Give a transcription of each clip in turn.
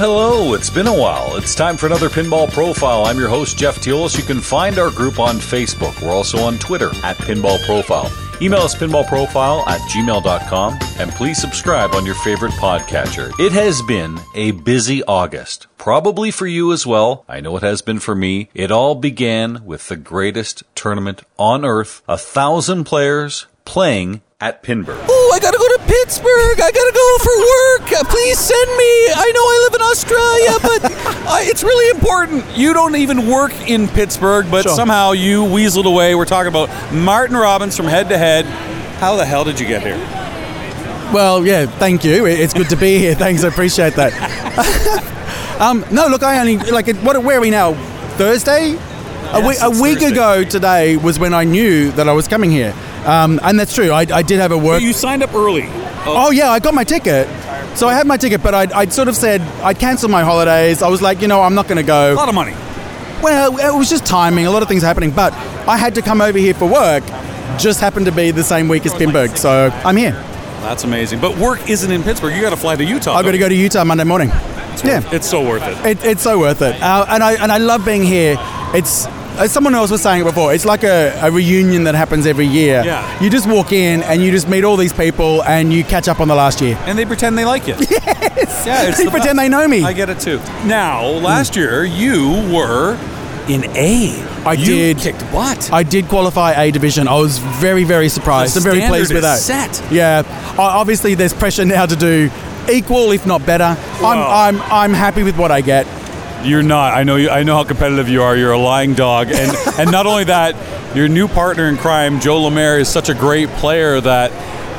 hello. It's been a while. It's time for another Pinball Profile. I'm your host, Jeff Teolis. You can find our group on Facebook. We're also on Twitter at Pinball Profile. Email us pinballprofile@gmail.com, and please subscribe on your favorite podcatcher. It has been a busy August, probably for you as well. I know it has been for me. It all began with the greatest tournament on earth, 1,000 players playing at Pinburgh. Oh, I gotta go to Pittsburgh. I gotta go for work. Please send me. I know I live in Australia, but it's really important. You don't even work in Pittsburgh, but somehow you weaseled away. We're talking about Martin Robbins from Head to Head. How the hell did you get here? Well, yeah, thank you. It's good to be here. Thanks, I appreciate that. No, look, I only, like, where are we now? Thursday? Yes, a week ago today was when I knew that I was coming here. And that's true. I did have a work. So you signed up early. Oh yeah, I got my ticket. So I had my ticket, but I'd sort of said I'd cancelled my holidays. I was like, you know, I'm not going to go. A lot of money. Well, it was just timing. A lot of things happening, but I had to come over here for work. Just happened to be the same week as Pinburgh, so I'm here. That's amazing. But work isn't in Pittsburgh. You got to fly to Utah. I've got to go to Utah Monday morning. It's so worth it. It's so worth it. And I love being here. It's. As someone else was saying it before, it's like a reunion that happens every year. Yeah. You just walk in and you just meet all these people and you catch up on the last year. And they pretend they like you. Yes! Yeah, it's they pretend they know me. I get it too. Now, last year, you were in A. You kicked butt. I did qualify A division. I was very, very surprised. I'm very pleased with that. Set. Yeah. Obviously, there's pressure now to do equal, if not better. I'm happy with what I get. You're not. I know you. I know how competitive you are. You're a lying dog, and not only that, your new partner in crime, Joe LeMire, is such a great player that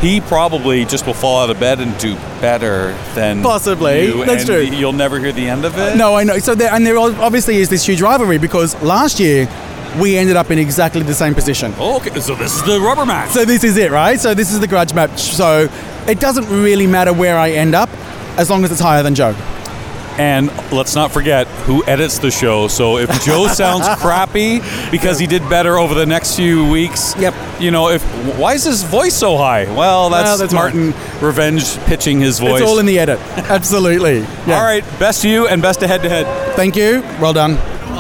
he probably just will fall out of bed and do better than possibly. You, that's true. You'll never hear the end of it. No, I know. So there obviously is this huge rivalry because last year we ended up in exactly the same position. Oh, okay, so this is the rubber match. So this is it, right? So this is the grudge match. So it doesn't really matter where I end up, as long as it's higher than Joe. And let's not forget who edits the show. So if Joe sounds crappy because he did better over the next few weeks, yep. You know, why is his voice so high? Well, that's Martin revenge pitching his voice. It's all in the edit. Absolutely. Yeah. All right. Best to you and best to Head to Head. Thank you. Well done.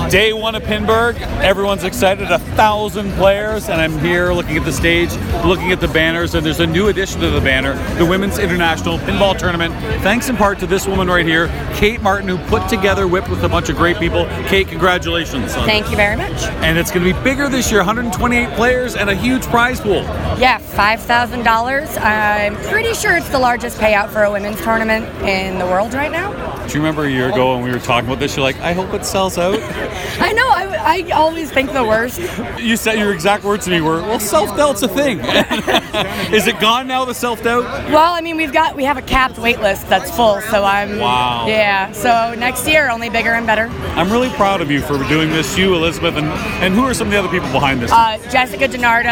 Day one of Pinburgh. Everyone's excited. 1,000 players, and I'm here looking at the stage, looking at the banners, and there's a new addition to the banner, the Women's International Pinball Tournament, thanks in part to this woman right here, Kate Martin, who put together WIPP with a bunch of great people. Kate, congratulations. Thank you very much. And it's going to be bigger this year, 128 players and a huge prize pool. Yeah, $5,000. I'm pretty sure it's the largest payout for a women's tournament in the world right now. Do you remember a year ago when we were talking about this, you're like, I hope it sells out? I know, I always think the worst. You said your exact words to me were, well, self-doubt's a thing. Is it gone now, the self-doubt? Well, I mean, we have a capped wait list that's full, so I'm... Wow. Yeah, so next year, only bigger and better. I'm really proud of you for doing this, you, Elizabeth, and who are some of the other people behind this? Jessica DiNardo,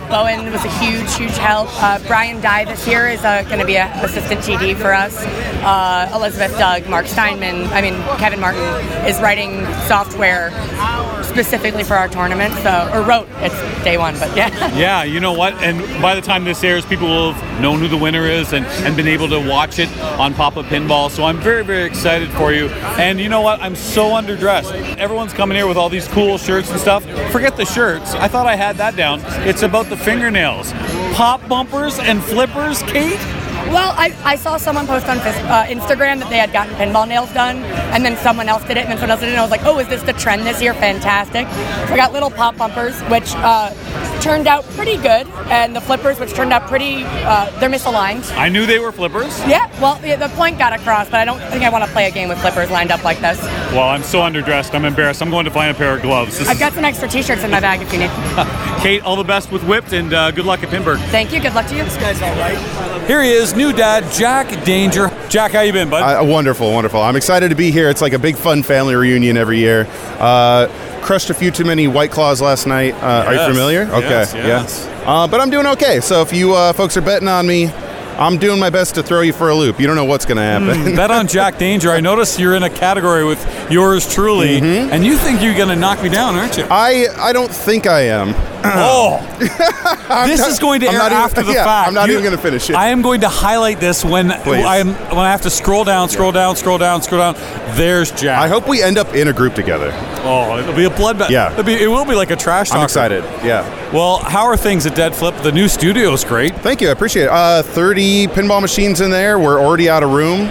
yep. Bowen was a huge help. Brian Dye this year is going to be an assistant GD for us. Elizabeth Doug, Mark Steinman, Kevin Martin is writing software specifically for our tournament, it's day one, but yeah. Yeah, you know what, and by the time this airs, people will have known who the winner is and been able to watch it on Papa Pinball, so I'm very, very excited for you, and you know what, I'm so underdressed. Everyone's coming here with all these cool shirts and stuff. Forget the shirts, I thought I had that down. It's about the fingernails. Pop bumpers and flippers, Kate? Well, I saw someone post on Instagram that they had gotten pinball nails done, and then someone else did it, and then someone else did it, and I was like, oh, is this the trend this year? Fantastic. So I got little pop bumpers, which turned out pretty good, and the flippers, which turned out pretty, they're misaligned. I knew they were flippers. Yeah, well, the point got across, but I don't think I want to play a game with flippers lined up like this. Well, I'm so underdressed, I'm embarrassed. I'm going to find a pair of gloves. I've got some extra t-shirts in my bag if you need. Kate, all the best with WIPP, and good luck at Pinburgh. Thank you, good luck to you. This guy's all right. Here he is, new dad, Jack Danger. Jack, how you been, bud? Wonderful. I'm excited to be here. It's like a big, fun family reunion every year. Crushed a few too many White Claws last night. Yes. Are you familiar? Okay. Yes. But I'm doing okay. So if you folks are betting on me, I'm doing my best to throw you for a loop. You don't know what's going to happen. Bet on Jack Danger. I noticed you're in a category with yours truly, and you think you're going to knock me down, aren't you? I don't think I am. This is going to air after the fact. I'm not even going to finish it. I am going to highlight this when I have to scroll down. There's Jack. I hope we end up in a group together. Oh, it'll be a bloodbath. Yeah. It will be like a trash talk. I'm excited. Yeah. Well, how are things at Deadflip? The new studio is great. Thank you. I appreciate it. 30 pinball machines in there. We're already out of room.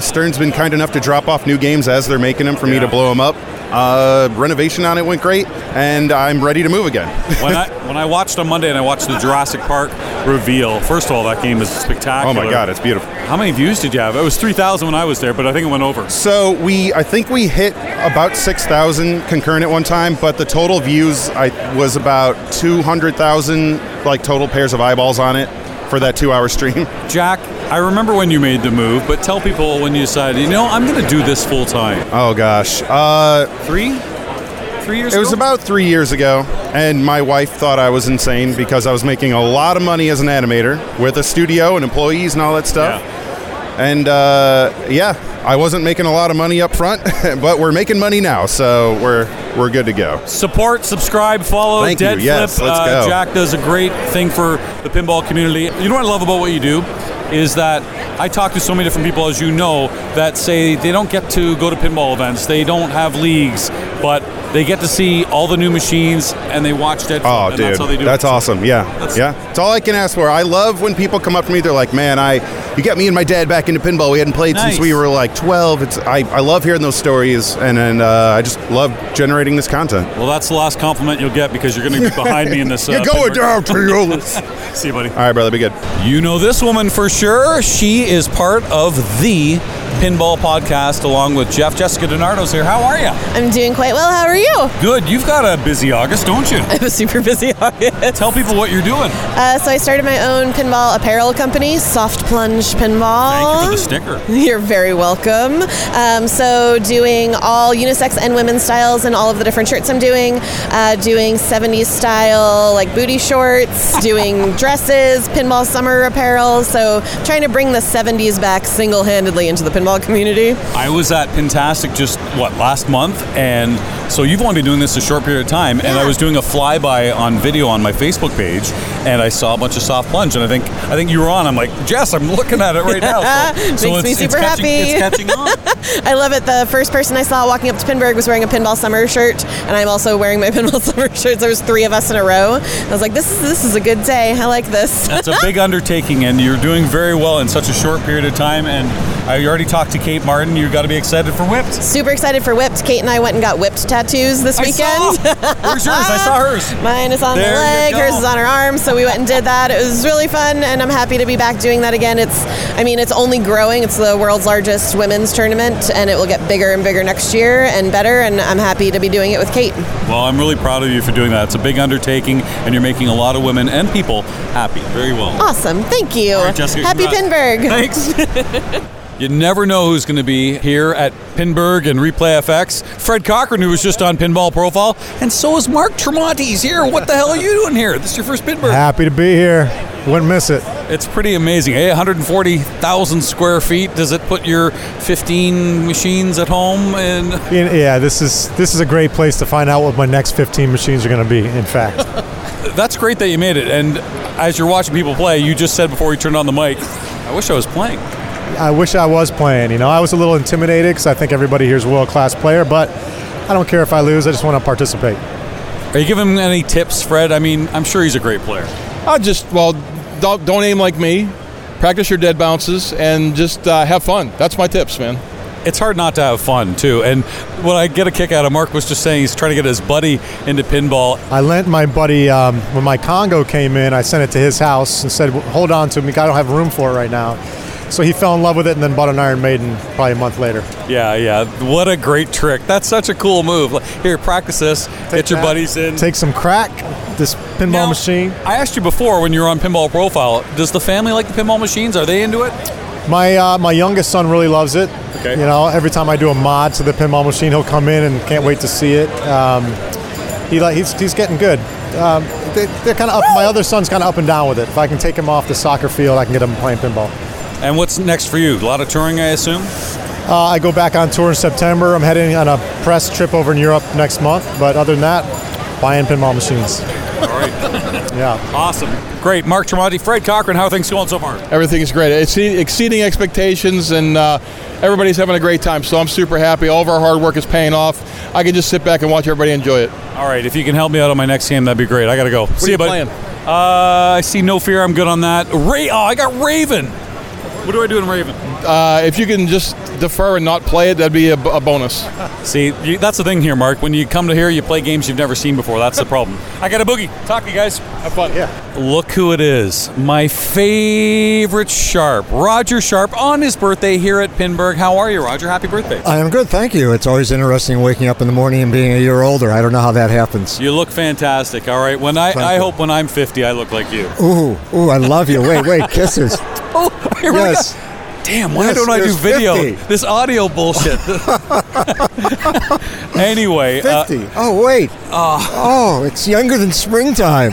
Stern's been kind enough to drop off new games as they're making them for me to blow them up. Renovation on it went great, and I'm ready to move again. When I watched on Monday and I watched the Jurassic Park reveal, first of all, that game is spectacular. Oh my God, it's beautiful. How many views did you have? It was 3,000 when I was there, but I think it went over. So I think we hit about 6,000 concurrent at one time, but the total views was about 200,000 like total pairs of eyeballs on it for that 2-hour stream. Jack, I remember when you made the move, but tell people when you decided, I'm going to do this full time. Oh, gosh. Three years ago? It was about 3 years ago, and my wife thought I was insane because I was making a lot of money as an animator with a studio and employees and all that stuff. Yeah. And, I wasn't making a lot of money up front, but we're making money now, so we're good to go. Support, subscribe, follow, Deadflip. Thank you. Yes, let's go. Jack does a great thing for the pinball community. You know what I love about what you do is that I talk to so many different people, as you know, that say they don't get to go to pinball events, they don't have leagues, but they get to see all the new machines, and they watch Deadflip, and that's how they do it. That's awesome, yeah. It's all I can ask for. I love when people come up to me, they're like, man, you got me and my dad back into pinball. We hadn't played since we were like 12. I love hearing those stories, and I just love generating this content. Well, that's the last compliment you'll get, because you're going to be behind me in this. You're going down to you. See you, buddy. All right, brother, be good. You know this woman for sure. She is part of the Pinball Podcast, along with Jeff. Jessica DiNardo's here. How are you? I'm doing quite well. How are you? Good. You've got a busy August, don't you? I have a super busy August. Tell people what you're doing. So I started my own pinball apparel company, Soft Plunge Pinball. Thank you for the sticker. You're very welcome. So doing all unisex and women's styles and all of the different shirts I'm doing. Doing 70s style, like booty shorts, doing dresses, pinball summer apparel. So trying to bring the 70s back single-handedly into the pinball community. I was at Pintastic last month, and so you've only been doing this a short period of time, and I was doing a flyby on video on my Facebook page, and I saw a bunch of Soft Plunge, and I think you were on. I'm like, Jess, I'm looking at it right now. So makes me super happy. It's catching on. I love it. The first person I saw walking up to Pinburgh was wearing a pinball summer shirt, and I'm also wearing my pinball summer shirts. There was three of us in a row. I was like, this is a good day. I like this. That's a big undertaking, and you're doing very well in such a short period of time, and I already talked to Kate Martin. You've got to be excited for WIPPed. Super excited for WIPPed. Kate and I went and got WIPPed tattoos this weekend. Where's yours? I saw hers. Mine is on the leg. Hers is on her arm. So we went and did that. It was really fun, and I'm happy to be back doing that again. It's only growing. It's the world's largest women's tournament, and it will get bigger and bigger next year and better, and I'm happy to be doing it with Kate. Well, I'm really proud of you for doing that. It's a big undertaking, and you're making a lot of women and people happy. Very well. Awesome. Thank you. All right, Jessica, happy Pinburgh. Thanks. You never know who's going to be here at Pinburgh and Replay FX. Fred Cochran, who was just on Pinball Profile, and so is Mark Tremonti. He's here. What the hell are you doing here? This is your first Pinburgh. Happy to be here. Wouldn't miss it. It's pretty amazing. 140,000 square feet. Does it put your 15 machines at home? And yeah, this is a great place to find out what my next 15 machines are going to be, in fact. That's great that you made it. And as you're watching people play, you just said before you turned on the mic, I wish I was playing. I wish I was playing. I was a little intimidated because I think everybody here is a world-class player, but I don't care if I lose. I just want to participate. Are you giving him any tips, Fred? I'm sure he's a great player. Don't aim like me. Practice your dead bounces and just have fun. That's my tips, man. It's hard not to have fun, too. And what I get a kick out of, Mark was just saying he's trying to get his buddy into pinball. I lent my buddy, when my Congo came in, I sent it to his house and said, hold on to me. I don't have room for it right now. So he fell in love with it and then bought an Iron Maiden probably a month later. Yeah. What a great trick. That's such a cool move. Here, practice this. Get your buddies in. Take some crack. This pinball machine. I asked you before when you were on Pinball Profile, does the family like the pinball machines? Are they into it? My youngest son really loves it. Okay. Every time I do a mod to the pinball machine, he'll come in and can't wait to see it. He's getting good. they're kind of up. My other son's kind of up and down with it. If I can take him off the soccer field, I can get him playing pinball. And what's next for you? A lot of touring, I assume? I go back on tour in September. I'm heading on a press trip over in Europe next month. But other than that, buying pinball machines. All right. Yeah. Awesome. Great. Mark Tremonti, Fred Cochran, how are things going so far? Everything is great. It's exceeding expectations, and everybody's having a great time, so I'm super happy. All of our hard work is paying off. I can just sit back and watch everybody enjoy it. All right. If you can help me out on my next game, that'd be great. I got to go. What see are you, buddy. I see No Fear. I'm good on that. I got Raven. What do I do in Raven? If you can just defer and not play it, that'd be a bonus. See, that's the thing here, Mark. When you come to here, you play games you've never seen before. That's the problem. I got a boogie. Talk to you guys. Have fun. Yeah. Look who it is. My favorite Sharp, Roger Sharp, on his birthday here at Pinburgh. How are you, Roger? Happy birthday. I am good, thank you. It's always interesting waking up in the morning and being a year older. I don't know how that happens. You look fantastic, all right? I hope when I'm 50, I look like you. Ooh, I love you. Wait, kisses. Oh, here we yes. go. Damn, why don't I do video? 50. This audio bullshit. Anyway. 50. Wait. It's younger than springtime.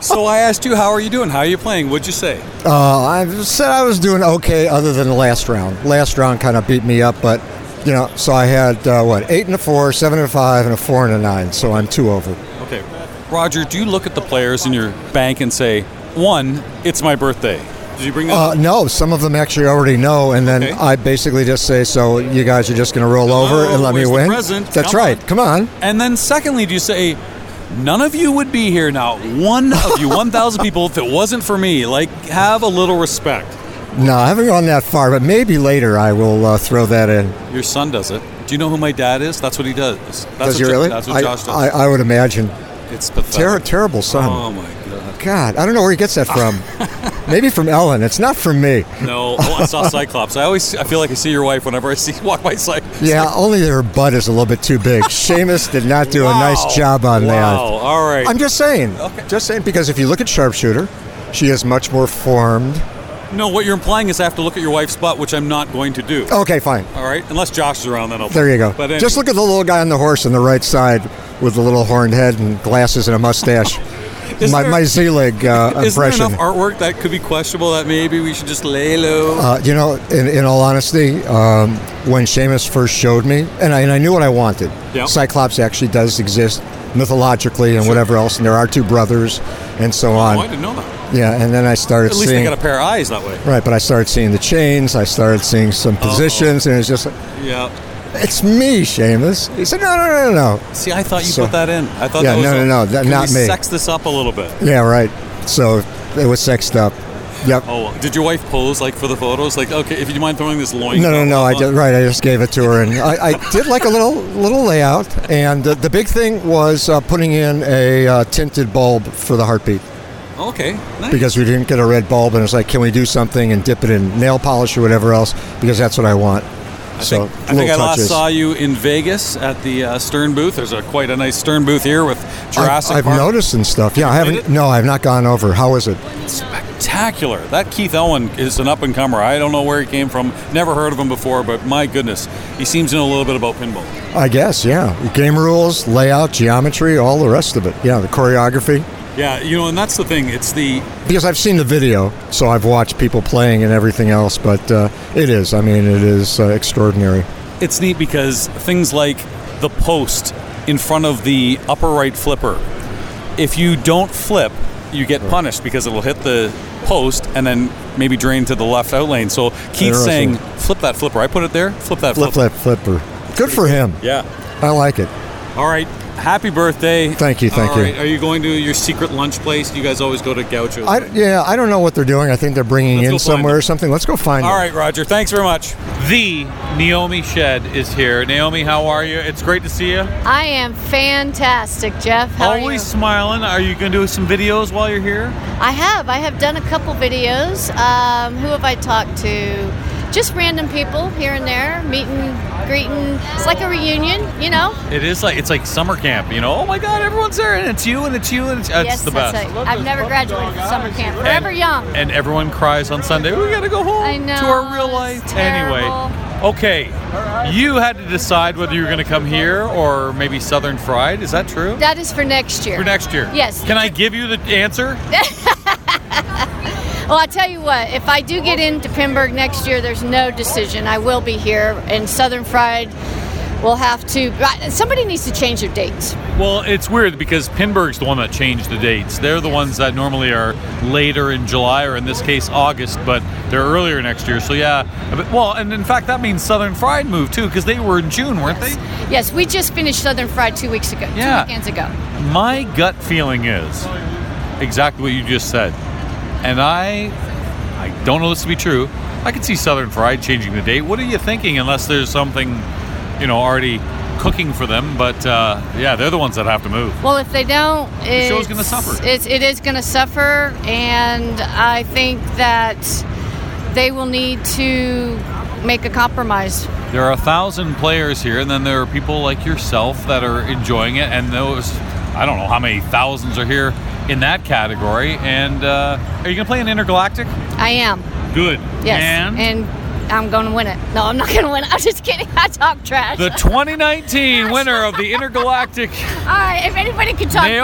So I asked you, how are you doing? How are you playing? What'd you say? I said I was doing okay other than the last round. Last round kind of beat me up, but, you know, so I had, 8 and a 4, 7 and a 5, and a 4 and a 9, so I'm 2 over. Okay. Roger, do you look at the players in your bank and say, one, it's my birthday? Did you bring that up? No, some of them actually already know, and then okay. I basically just say, so you guys are just going to roll over and let me win? That's right. Come on. And then secondly, do you say, none of you would be here now. One of you, 1,000 people, if it wasn't for me. Like, have a little respect. No, I haven't gone that far, but maybe later I will throw that in. Your son does it. Do you know who my dad is? That's what he does. Does he really? That's what Josh does. I would imagine. It's pathetic. Terrible son. Oh, my God. I don't know where he gets that from. Maybe from Ellen. It's not from me. No. Oh, I saw Cyclops. I feel like I see your wife whenever I walk by Cyclops. Yeah, only her butt is a little bit too big. Seamus did not do a nice job on that. Wow. All right. I'm just saying. Okay. Just saying, because if you look at Sharpshooter, she is much more formed. No, what you're implying is I have to look at your wife's butt, which I'm not going to do. Okay, fine. All right. Unless Josh is around, then I'll... There you go. But anyway. Just look at the little guy on the horse on the right side with the little horned head and glasses and a mustache. My Zelig impression. Is there enough artwork that could be questionable that maybe we should just lay low? You know, in all honesty, when Seamus first showed me, and I knew what I wanted. Yep. Cyclops actually does exist mythologically and whatever else, and there are two brothers and so on. Oh, I didn't know that. Yeah, and then I started seeing... At least they got a pair of eyes that way. Right, but I started seeing the chains, I started seeing some positions, and it was just... Yeah. It's me, Seamus. He said, no. See, I thought you put that in. I thought not me. Sex this up a little bit. Yeah, right. So it was sexed up. Yep. Oh, did your wife pose like for the photos? Like, okay, if you mind throwing this loin. No. I just gave it to her, and I did like a little layout. And the big thing was putting in a tinted bulb for the heartbeat. Okay, nice. Because we didn't get a red bulb, and it's like, can we do something and dip it in nail polish or whatever else? Because that's what I want. I think I last saw you in Vegas at the Stern booth. There's quite a nice Stern booth here with Jurassic Park. I've noticed and stuff. Yeah, I've not gone over. How is it? It's spectacular. That Keith Owen is an up-and-comer. I don't know where he came from. Never heard of him before, but my goodness, he seems to know a little bit about pinball. I guess, yeah. Game rules, layout, geometry, all the rest of it. Yeah, the choreography. Yeah, you know, and that's the thing. It's because I've seen the video, so I've watched people playing and everything else, but it is extraordinary. It's neat because things like the post in front of the upper right flipper, if you don't flip, you get punished because it'll hit the post and then maybe drain to the left out lane. So Keith's saying, flip that flipper. I put it there, flip that flipper. Flip that flipper. Good for him. Yeah. I like it. All right. Happy birthday. Thank you. All right. Are you going to your secret lunch place? You guys always go to Gaucho's. Yeah, I don't know what they're doing. I think they're bringing in somewhere or something. Let's go find them. All right, Roger. Thanks very much. The Naomi Shedd is here. Naomi, how are you? It's great to see you. I am fantastic, Jeff. How are you? Always smiling. Are you going to do some videos while you're here? I have done a couple videos. Who have I talked to? Just random people here and there, meeting, greeting. It's like a reunion, you know? It is it's like summer camp, you know? Oh my God, everyone's there, and it's you, and it's you, and it's the best. Yes, I've never graduated from summer camp. Forever young. And everyone cries on Sunday, we gotta go home. I know, to our real life. Anyway, Okay, you had to decide whether you were going to come here or maybe Southern Fried. Is that true? That is for next year. For next year? Yes. Can I give you the answer? Well, I'll tell you what, if I do get into Pinburgh next year, there's no decision. I will be here, and Southern Fried will have to. Somebody needs to change their dates. Well, it's weird because Pinburgh's the one that changed the dates. They're the ones that normally are later in July, or in this case, August, but they're earlier next year. So, yeah. Well, and in fact, that means Southern Fried moved, too, because they were in June, weren't they? Yes, we just finished Southern Fried 2 weeks ago, yeah. 2 weekends ago. My gut feeling is exactly what you just said. And I don't know this to be true. I could see Southern Fried changing the date. What are you thinking? Unless there's something, you know, already cooking for them. But yeah, they're the ones that have to move. Well, if they don't, the show's going to suffer. It is going to suffer, and I think that they will need to make a compromise. There are 1,000 players here, and then there are people like yourself that are enjoying it, and those, I don't know how many thousands are here in that category. And are you going to play an Intergalactic? I am. Good. Yes. And I'm going to win it. No, I'm not going to win it. I'm just kidding. I talk trash. The 2019 winner of the Intergalactic. All right. If anybody could talk BS, it's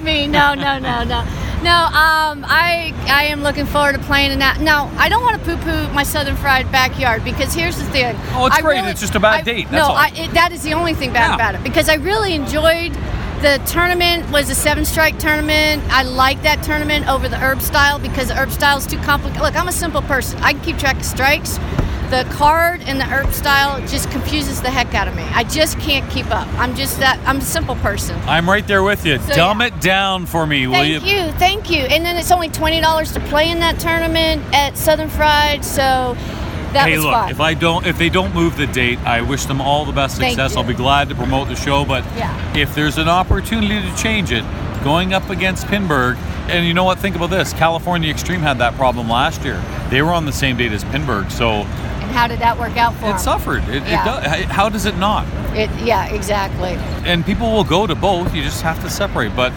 me. I am looking forward to playing in that. Now, I don't want to poo-poo my Southern Fried backyard, because here's the thing. Oh, it's great. Really, it's just a bad date. That's all. That is the only thing bad about it, because I really enjoyed. The tournament was a 7-strike tournament. I like that tournament over the herb style, because the herb style is too complicated. Look, I'm a simple person. I can keep track of strikes. The card and the herb style just confuses the heck out of me. I just can't keep up. I'm a simple person. I'm right there with you. So, Dumb it down for me, will you? Thank you. And then it's only $20 to play in that tournament at Southern Fried, so... Hey, look! If they don't move the date, I wish them all the best success. I'll be glad to promote the show, but if there's an opportunity to change it, going up against Pinburgh, and you know what? Think about this: California Extreme had that problem last year. They were on the same date as Pinburgh, so. And how did that work out for them? It suffered. How does it not? Exactly. And people will go to both. You just have to separate. But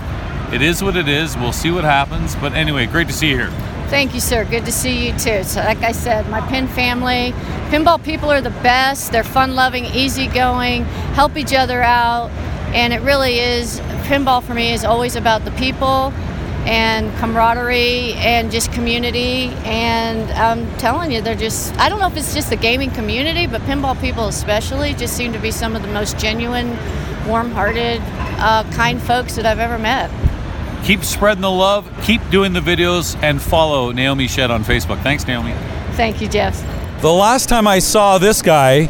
it is what it is. We'll see what happens. But anyway, great to see you here. Thank you, sir. Good to see you, too. So, like I said, my pin family, pinball people are the best. They're fun-loving, easygoing, help each other out. And it really is, pinball for me is always about the people and camaraderie and just community. And I'm telling you, they're just, I don't know if it's just the gaming community, but pinball people especially just seem to be some of the most genuine, warm-hearted, kind folks that I've ever met. Keep spreading the love, keep doing the videos, and follow Naomi Shedd on Facebook. Thanks, Naomi. Thank you, Jeff. The last time I saw this guy,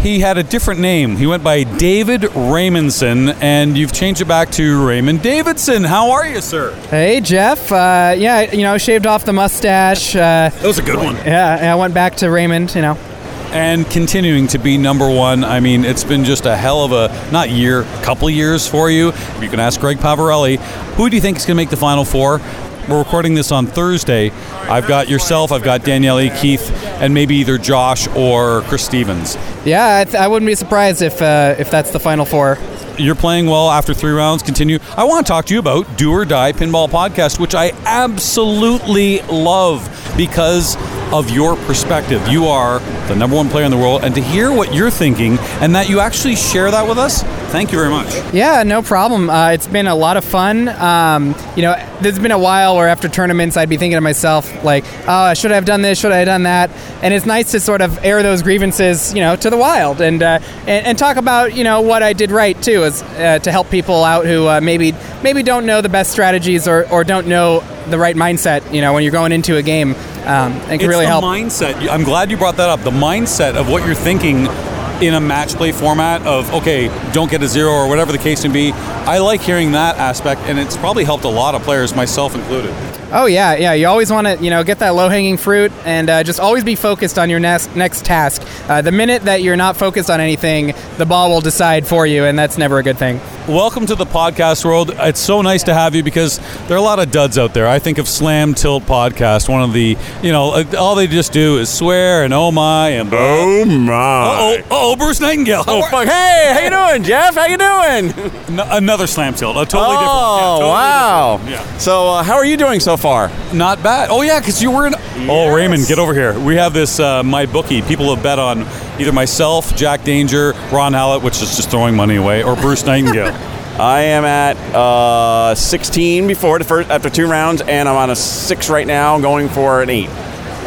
he had a different name. He went by David Raymondson, and you've changed it back to Raymond Davidson. How are you, sir? Hey, Jeff. Shaved off the mustache. That was a good one. Yeah, and I went back to Raymond, you know. And continuing to be number one. I mean, it's been just a hell of a, not year, couple years for you. You can ask Greg Pavarelli. Who do you think is going to make the Final Four? We're recording this on Thursday. I've got yourself, I've got Daniele, Keith, and maybe either Josh or Chris Stevens. Yeah, I wouldn't be surprised if that's the Final Four. You're playing well after 3 rounds. Continue. I want to talk to you about Do or Die Pinball Podcast, which I absolutely love because of your perspective. You are the number one player in the world, and to hear what you're thinking and that you actually share that with us, thank you very much. Yeah, no problem. It's been a lot of fun. There's been a while where after tournaments I'd be thinking to myself, like, oh, should I have done this? Should I have done that? And it's nice to sort of air those grievances, you know, to the wild and talk about, you know, what I did right, too. Is to help people out who maybe don't know the best strategies or don't know the right mindset, you know, when you're going into a game. It can really help. It's the mindset. I'm glad you brought that up. The mindset of what you're thinking in a match play format of, okay, don't get a 0 or whatever the case may be. I like hearing that aspect, and it's probably helped a lot of players, myself included. Oh, yeah. You always want to, you know, get that low-hanging fruit and just always be focused on your next task. The minute that you're not focused on anything, the ball will decide for you, and that's never a good thing. Welcome to the podcast world. It's so nice to have you because there are a lot of duds out there. I think of Slam Tilt Podcast, one of the, you know, all they just do is swear and oh my and oh my. Uh-oh, Bruce Nightingale. Oh, fuck. Hey, how you doing, Jeff? How you doing? Another Slam Tilt. A totally different. Oh, yeah, totally wow. Different. Yeah. So how are you doing so far? far? Not bad. Oh, yeah, because you were in... Yes. Oh, Raymond, get over here. We have this My Bookie. People have bet on either myself, Jack Danger, Ron Hallett, which is just throwing money away, or Bruce Nightingale. I am at 16 before the first, after two rounds, and I'm on a 6 right now, going for an 8.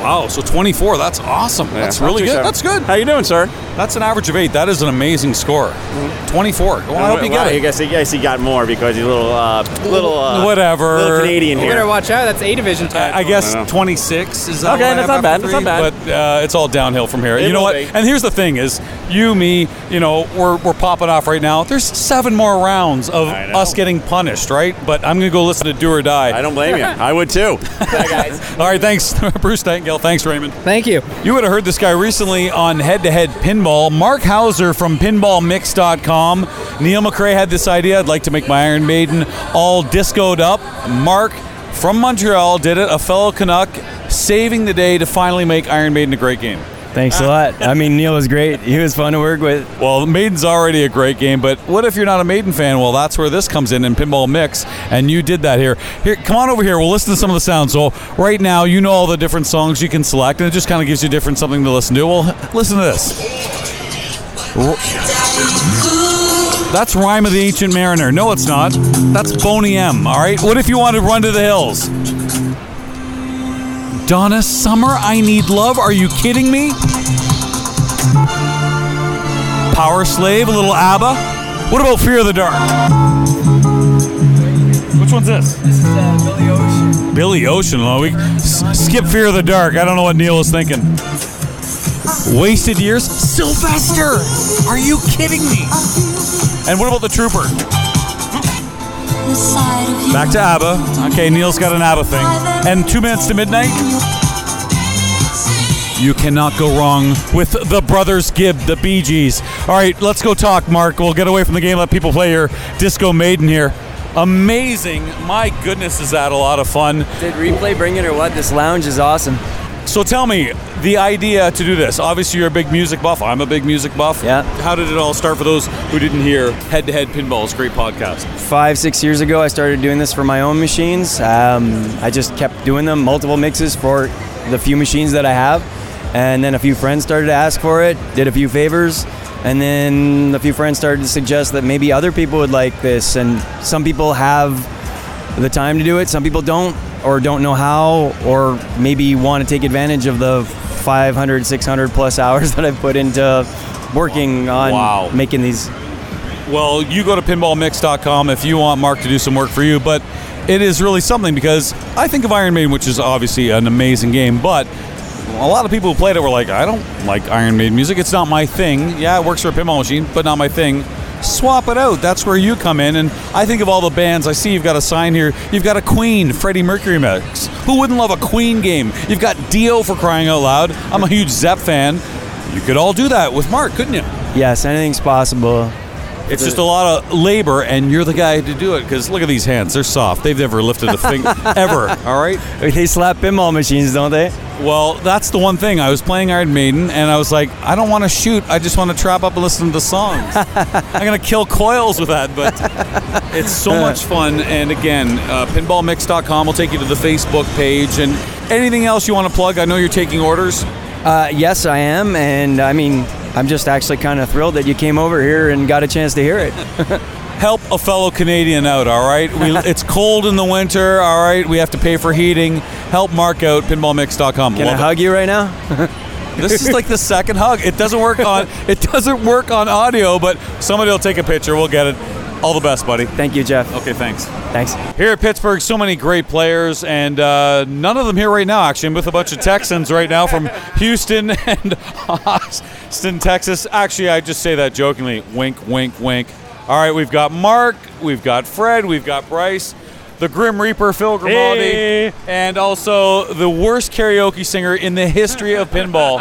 Wow, so 24. That's awesome. Yeah, that's really good. Seven. That's good. How you doing, sir? That's an average of 8. That is an amazing score. 24. Well, I hope you get it. I guess he got more because he's a little whatever. Little Canadian here. You better watch out. That's A division time. I guess 26 is that okay. That's not bad. That's not bad. But it's all downhill from here. It you know what? Be. And here's the thing: is you, me, you know, we're popping off right now. There's 7 more rounds of us getting punished, right? But I'm gonna go listen to Do or Die. I don't blame you. I would too. Bye, guys. All right, thanks, Bruce Nightingale. Thanks, Raymond. Thank you. You would have heard this guy recently on Head to Head Pinball. Mark Hauser from PinballMix.com. Neil McRae had this idea. I'd like to make my Iron Maiden all discoed up. Mark from Montreal did it. A fellow Canuck saving the day to finally make Iron Maiden a great game. Thanks a lot. I mean, Neil was great. He was fun to work with. Well, Maiden's already a great game, but what if you're not a Maiden fan? Well, that's where this comes in Pinball Mix, and you did that here. Here, come on over here. We'll listen to some of the sounds. So right now, you know all the different songs you can select, and it just kind of gives you different something to listen to. Well, listen to this. That's Rhyme of the Ancient Mariner. No, it's not. That's Boney M, all right? What if you want to Run to the Hills? Donna Summer, I Need Love. Are you kidding me? Power Slave, a little ABBA. What about Fear of the Dark? Which one's this? This is Billy Ocean. Billy Ocean. Well, we skip Fear of the Dark. I don't know what Neil was thinking. Wasted Years. Sylvester. Are you kidding me? And what about The Trooper? Back to ABBA. Okay, Neil's got an ABBA thing. And 2 minutes to midnight. You cannot go wrong with the Brothers Gibb, the Bee Gees. All right, let's go talk, Mark. We'll get away from the game. Let people play your Disco Maiden here. Amazing. My goodness, is that a lot of fun. Did replay bring it or what? This lounge is awesome. So tell me, the idea to do this, obviously you're a big music buff. I'm a big music buff. Yeah. How did it all start for those who didn't hear Head to Head Pinball's great podcast? 5-6 years ago, I started doing this for my own machines. I just kept doing them, multiple mixes for the few machines that I have. And then a few friends started to ask for it, did a few favors. And then a few friends started to suggest that maybe other people would like this. And some people have the time to do it, some people don't. Or don't know how, or maybe want to take advantage of the 500, 600 plus hours that I've put into working on making these. Well, you go to PinballMix.com if you want Mark to do some work for you, but it is really something because I think of Iron Maiden, which is obviously an amazing game, but a lot of people who played it were like, I don't like Iron Maiden music. It's not my thing. Yeah, it works for a pinball machine, but not my thing. Swap it out. That's where you come in. And I think of all the bands. I see you've got a sign here. You've got a Queen Freddie Mercury mix. Who wouldn't love a Queen game? You've got Dio, for crying out loud. I'm a huge Zepp fan. You could all do that with Mark, couldn't you? Yes, anything's possible. It's just a lot of labor, and you're the guy to do it, because look at these hands. They're soft. They've never lifted a finger, ever, all right? They slap pinball machines, don't they? Well, that's the one thing. I was playing Iron Maiden, and I was like, I don't want to shoot. I just want to trap up and listen to the songs. I'm going to kill coils with that, but it's so much fun. And again, PinballMix.com will take you to the Facebook page. And anything else you want to plug? I know you're taking orders. Yes, I am, and I mean... I'm just actually kind of thrilled that you came over here and got a chance to hear it. Help a fellow Canadian out, all right? It's cold in the winter, all right? We have to pay for heating. Help Mark out, pinballmix.com. Can I hug you right now? This is like the second hug. It doesn't work on audio, but somebody will take a picture. We'll get it. All the best, buddy. Thank you, Jeff. Okay, thanks. Thanks. Here at Pittsburgh, so many great players, and none of them here right now, actually. I'm with a bunch of Texans right now from Houston and Austin, Texas. Actually, I just say that jokingly. Wink, wink, wink. All right, we've got Mark. We've got Fred. We've got Bryce. The Grim Reaper, Phil Grimaldi, and also the worst karaoke singer in the history of pinball,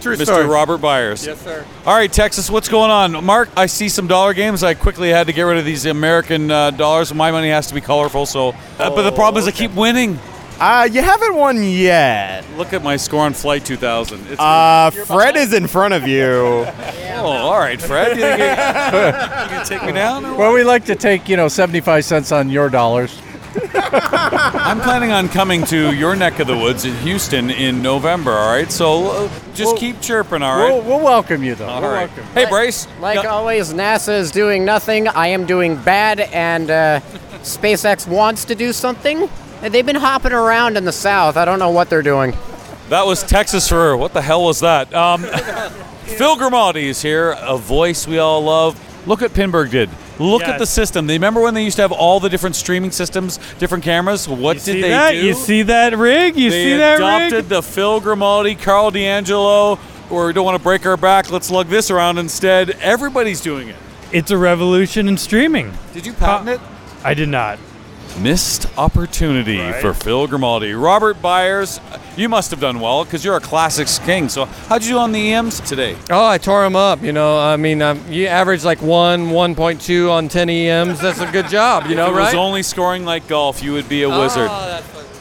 True Mr. Story. Robert Byers. Yes, sir. All right, Texas, what's going on? Mark, I see some dollar games. I quickly had to get rid of these American dollars. My money has to be colorful, so. But the problem is I keep winning. You haven't won yet. Look at my score on Flight 2000. It's Fred is in front of you. Yeah, all right, Fred. You think you can take me down? Well, we like to take, 75 cents on your dollars. I'm planning on coming to your neck of the woods in Houston in November, all right? So keep chirping, all right? We'll welcome you, though. All right. Hey, Brace. Like always, NASA is doing nothing. I am doing bad, and SpaceX wants to do something. They've been hopping around in the South. I don't know what they're doing. That was Texas for her. What the hell was that? Phil Grimaldi is here, a voice we all love. Look what Pinburgh did. Look at the system. Remember when they used to have all the different streaming systems, different cameras? What did they do? You see that rig? They adopted the Phil Grimaldi, Carl D'Angelo, or we don't want to break our back, let's lug this around instead. Everybody's doing it. It's a revolution in streaming. Did you patent it? I did not. Missed opportunity for Phil Grimaldi. Robert Byers, you must have done well because you're a classics king. So how'd you do on the EMs today? Oh, I tore them up. You know, I mean, you average like 1.2 on 10 EMs. That's a good job, right? If it was only scoring like golf, you would be a wizard.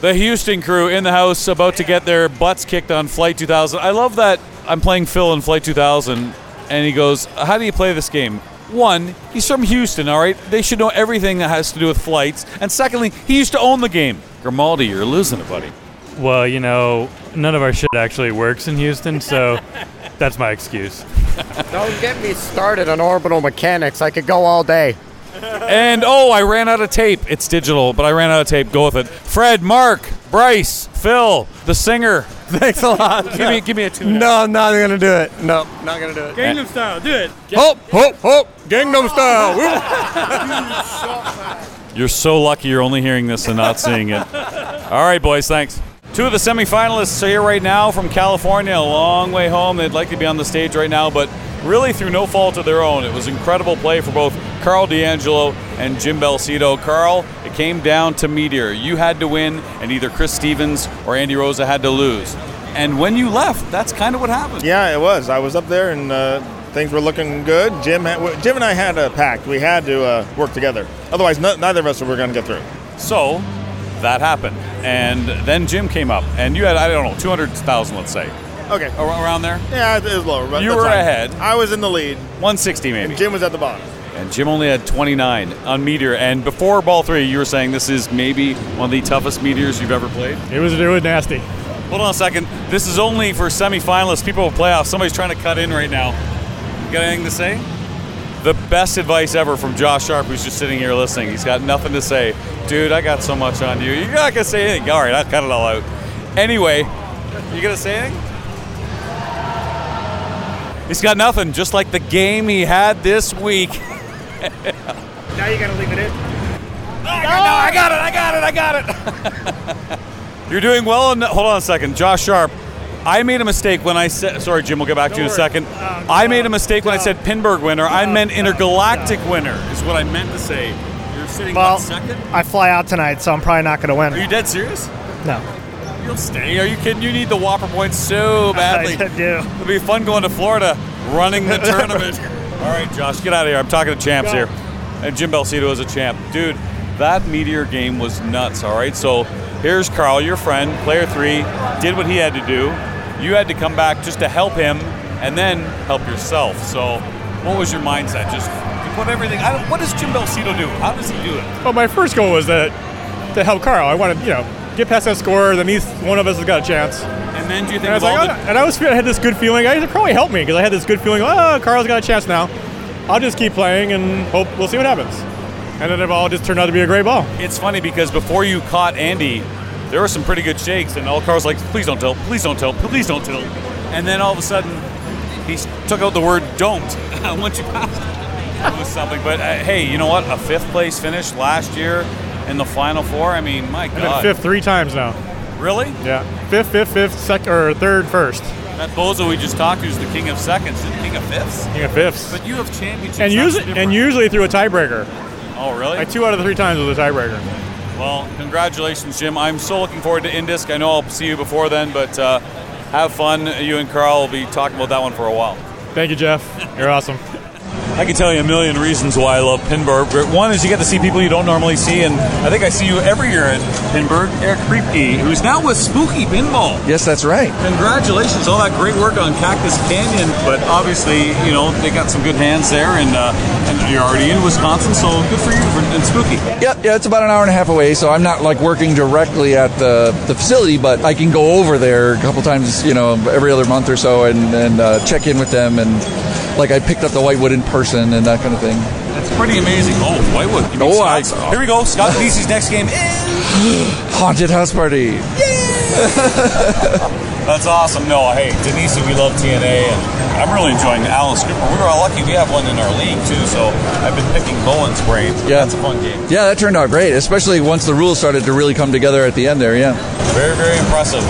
The Houston crew in the house about to get their butts kicked on Flight 2000. I love that I'm playing Phil in Flight 2000, and he goes, how do you play this game? One, he's from Houston, all right? They should know everything that has to do with flights. And secondly, he used to own the game. Grimaldi, you're losing it, buddy. Well, you know, none of our shit actually works in Houston, so that's my excuse. Don't get me started on orbital mechanics. I could go all day. And, I ran out of tape. It's digital, but I ran out of tape. Go with it. Fred, Mark, Bryce, Phil, the singer. Thanks a lot. Give me a tune. No, I'm not going to do it. No, not going to do it. Gangnam Style, do it. Hope. Gangnam Style. You're so lucky you're only hearing this and not seeing it. All right, boys, thanks. Two of the semifinalists are here right now from California, a long way home. They'd like to be on the stage right now, but really through no fault of their own. It was incredible play for both Carl D'Angelo and Jim Belsito. Carl, it came down to Meteor. You had to win, and either Chris Stevens or Andy Rosa had to lose. And when you left, that's kind of what happened. Yeah, it was. I was up there, and things were looking good. Jim and I had a pact. We had to work together. Otherwise, neither of us were going to get through. So that happened. And then Jim came up, and you had, I don't know, 200,000, let's say. Okay. Around there? Yeah, it was lower. But you were ahead. I was in the lead. 160 maybe. And Jim was at the bottom. And Jim only had 29 on Meteor. And before ball three, you were saying this is maybe one of the toughest Meteors you've ever played. It was nasty. Hold on a second. This is only for semifinalists, people with playoffs. Somebody's trying to cut in right now. Got anything to say? The best advice ever from Josh Sharp, who's just sitting here listening. He's got nothing to say. Dude, I got so much on you. You're not going to say anything. All right, I'll cut it all out. Anyway, you going to say anything? He's got nothing, just like the game he had this week. Now you got to leave it in. I got it. You're doing well. Hold on a second. Josh Sharp, I made a mistake when I said... Sorry, Jim, we'll get back to you in a second. I made a mistake when I said Pinburgh winner. I meant Intergalactic winner is what I meant to say. You're sitting second? I fly out tonight, so I'm probably not going to win. Are you dead serious? No. You'll stay. Are you kidding? You need the Whopper points so badly. I do. It'll be fun going to Florida, running the tournament. All right, Josh, get out of here. I'm talking to champs here. And Jim Belsito is a champ. Dude, that Meteor game was nuts, all right? So here's Carl, your friend, player three, did what he had to do. You had to come back just to help him and then help yourself. So what was your mindset? Just put everything. What does Jim Belsito do? How does he do it? Well, my first goal was to help Carl. I wanted, get past that score, then one of us has got a chance. And then do you think I had this good feeling. It probably helped me because I had this good feeling. Oh, Carl's got a chance now. I'll just keep playing and hope we'll see what happens. And then it all just turned out to be a great ball. It's funny because before you caught Andy, there were some pretty good shakes, and all Carl's like, please don't tilt, please don't tilt, please don't tilt. And then all of a sudden, he took out the word don't once you passed it. It was something. But hey, you know what? A fifth place finish last year. In the Final Four, I mean, my God. I've been fifth three times now. Really? Yeah. Fifth, third, first. That bozo we just talked to is the king of seconds and king of fifths. King of fifths. But you have championships. And usually through a tiebreaker. Oh, really? Like 2 out of 3 times with a tiebreaker. Well, congratulations, Jim. I'm so looking forward to InDisc. I know I'll see you before then, but have fun. You and Carl will be talking about that one for a while. Thank you, Jeff. You're awesome. I can tell you a million reasons why I love Pinburgh. One is you get to see people you don't normally see, and I think I see you every year at Pinburgh. Eric Kripke, who's now with Spooky Pinball. Yes, that's right. Congratulations, all that great work on Cactus Canyon, but obviously, they got some good hands there, and And you're already in Wisconsin, so good for you. And spooky. Yep, yeah, it's about an hour and a half away, so I'm not like working directly at the facility, but I can go over there a couple times, you know, every other month or so, and check in with them. And like I picked up the Whitewood in person and that kind of thing. That's pretty amazing. Oh, Whitewood. Here we go. Scott Beasley's next game is Haunted House Party. Yeah. That's awesome. No, hey, Denise, we love TNA, and I'm really enjoying Alice Cooper. We were all lucky we have one in our league, too, so I've been picking Bowen's brain. Yeah. That's a fun game. Yeah, that turned out great, especially once the rules started to really come together at the end there, yeah. Very, very impressive.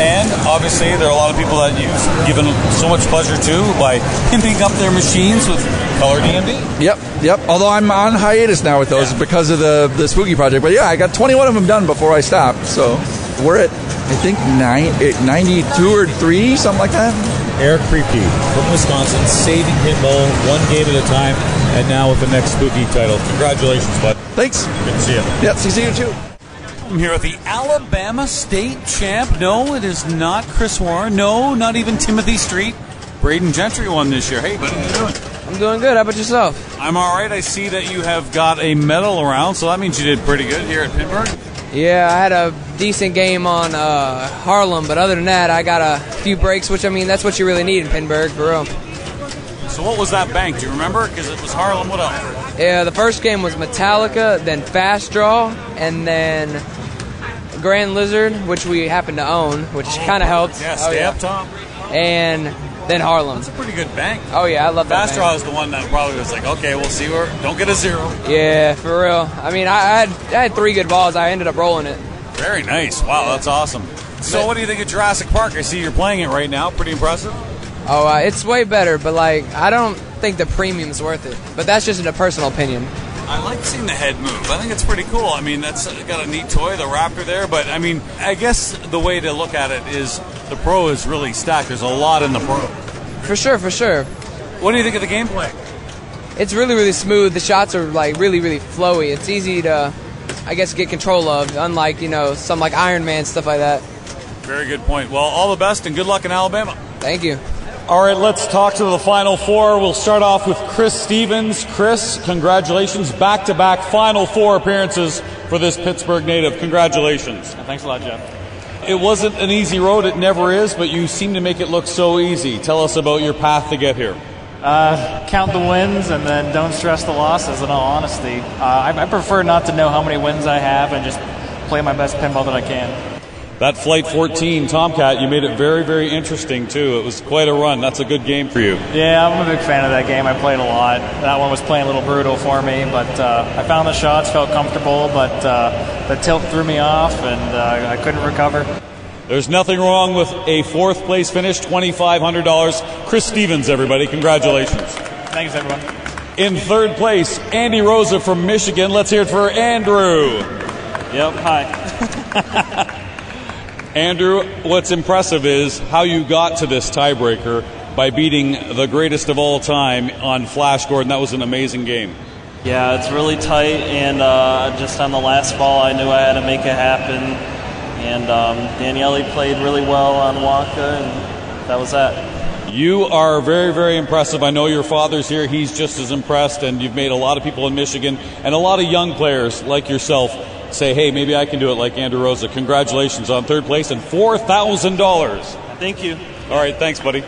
And, obviously, there are a lot of people that you've given so much pleasure to by pimping up their machines with color DMD. Yep. Although I'm on hiatus now with those because of the Spooky Project. But, yeah, I got 21 of them done before I stopped, so... We're at, I think, 92 or 3, something like that. Eric Kripke from Wisconsin, saving pinball one game at a time, and now with the next spooky title. Congratulations, bud. Thanks. Good to see you. Yeah, see you too. I'm here at the Alabama State Champ. No, it is not Chris Warren. No, not even Timothy Street. Braden Gentry won this year. Hey, buddy, how you doing? I'm doing good. How about yourself? I'm all right. I see that you have got a medal around, so that means you did pretty good here at Pinburgh. Yeah, I had a decent game on Harlem, but other than that, I got a few breaks, which, I mean, that's what you really need in Pinburgh, for real. So what was that bank? Do you remember? Because it was Harlem. What else? Yeah, the first game was Metallica, then Fast Draw, and then Grand Lizard, which we happened to own, which kind of helped. Yeah, stay up top. And then Harlem. That's a pretty good bank. Oh, yeah, I love that Fast Draw is the one that probably was like, okay, we'll see where... Don't get a zero. Yeah, for real. I mean, I had 3 good balls. I ended up rolling it. Very nice. Wow, yeah. That's awesome. So what do you think of Jurassic Park? I see you're playing it right now. Pretty impressive. Oh, it's way better, but, like, I don't think the premium's worth it. But that's just a personal opinion. I like seeing the head move. I think it's pretty cool. I mean, that's got a neat toy, the Raptor there. But, I mean, I guess the way to look at it is the Pro is really stacked. There's a lot in the Pro. For sure. What do you think of the gameplay? It's really, really smooth. The shots are, like, really, really flowy. It's easy to, I guess, get control of, unlike, you know, some like Iron Man, stuff like that. Very good point. Well, all the best and good luck in Alabama. Thank you. All right, let's talk to the Final Four. We'll start off with Chris Stevens. Chris, congratulations. Back-to-back Final Four appearances for this Pittsburgh native. Congratulations. Thanks a lot, Jeff. It wasn't an easy road. It never is, but you seem to make it look so easy. Tell us about your path to get here. Count the wins and then don't stress the losses, in all honesty. I prefer not to know how many wins I have and just play my best pinball that I can. That Flight 14 Tomcat, you made it very, very interesting, too. It was quite a run. That's a good game for you. Yeah, I'm a big fan of that game. I played a lot. That one was playing a little brutal for me, but I found the shots, felt comfortable, but the tilt threw me off, and I couldn't recover. There's nothing wrong with a fourth-place finish, $2,500. Chris Stevens, everybody. Congratulations. Thanks, everyone. In third place, Andy Rosa from Michigan. Let's hear it for Andrew. Yep, hi. Andrew, what's impressive is how you got to this tiebreaker by beating the greatest of all time on Flash Gordon. That was an amazing game. Yeah, it's really tight, and just on the last ball, I knew I had to make it happen. And Daniele played really well on Waka, and that was that. You are very, very impressive. I know your father's here. He's just as impressed, and you've made a lot of people in Michigan and a lot of young players like yourself say, hey, maybe I can do it like Andrew Rosa. Congratulations on third place and $4,000. Thank you. All right, thanks, buddy.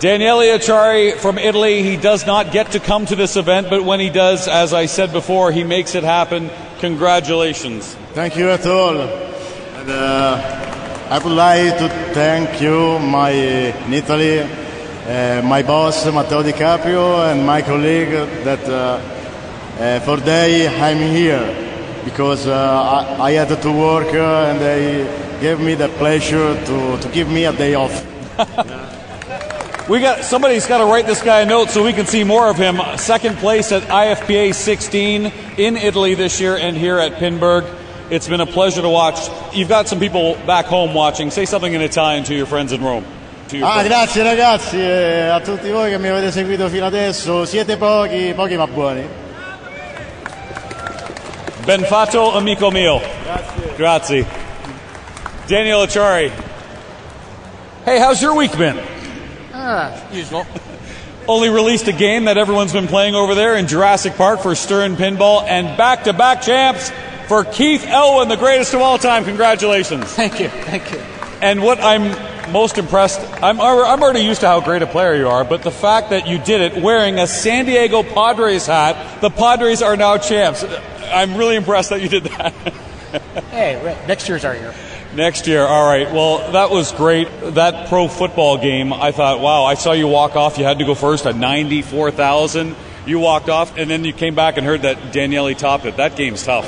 Daniele Acciari from Italy. He does not get to come to this event, but when he does, as I said before, he makes it happen. Congratulations. Thank you at all. And, I would like to thank you, my in Italy, my boss, Matteo Di Caprio, and my colleague that for day I'm here. Because I had to work and they gave me the pleasure to give me a day off. Somebody's got to write this guy a note so we can see more of him. Second place at IFPA 16 in Italy this year and here at Pinburgh. It's been a pleasure to watch. You've got some people back home watching. Say something in Italian to your friends in Rome. Grazie ragazzi, a tutti voi che mi avete seguito fino adesso. Siete pochi, pochi ma buoni. Ben fatto, amico mio. Grazie. Daniele Acciari. Hey, how's your week been? Usual. Only released a game that everyone's been playing over there in Jurassic Park for Stern Pinball, and back-to-back champs for Keith Elwin, the greatest of all time. Congratulations. Thank you. Thank you. And what I'm most impressed, I'm already used to how great a player you are, but the fact that you did it wearing a San Diego Padres hat, the Padres are now champs. I'm really impressed that you did that. Hey, next year's our year. Next year, all right. Well, that was great. That pro football game, I thought, wow, I saw you walk off. You had to go first at 94,000. You walked off, and then you came back and heard that Daniele topped it. That game's tough.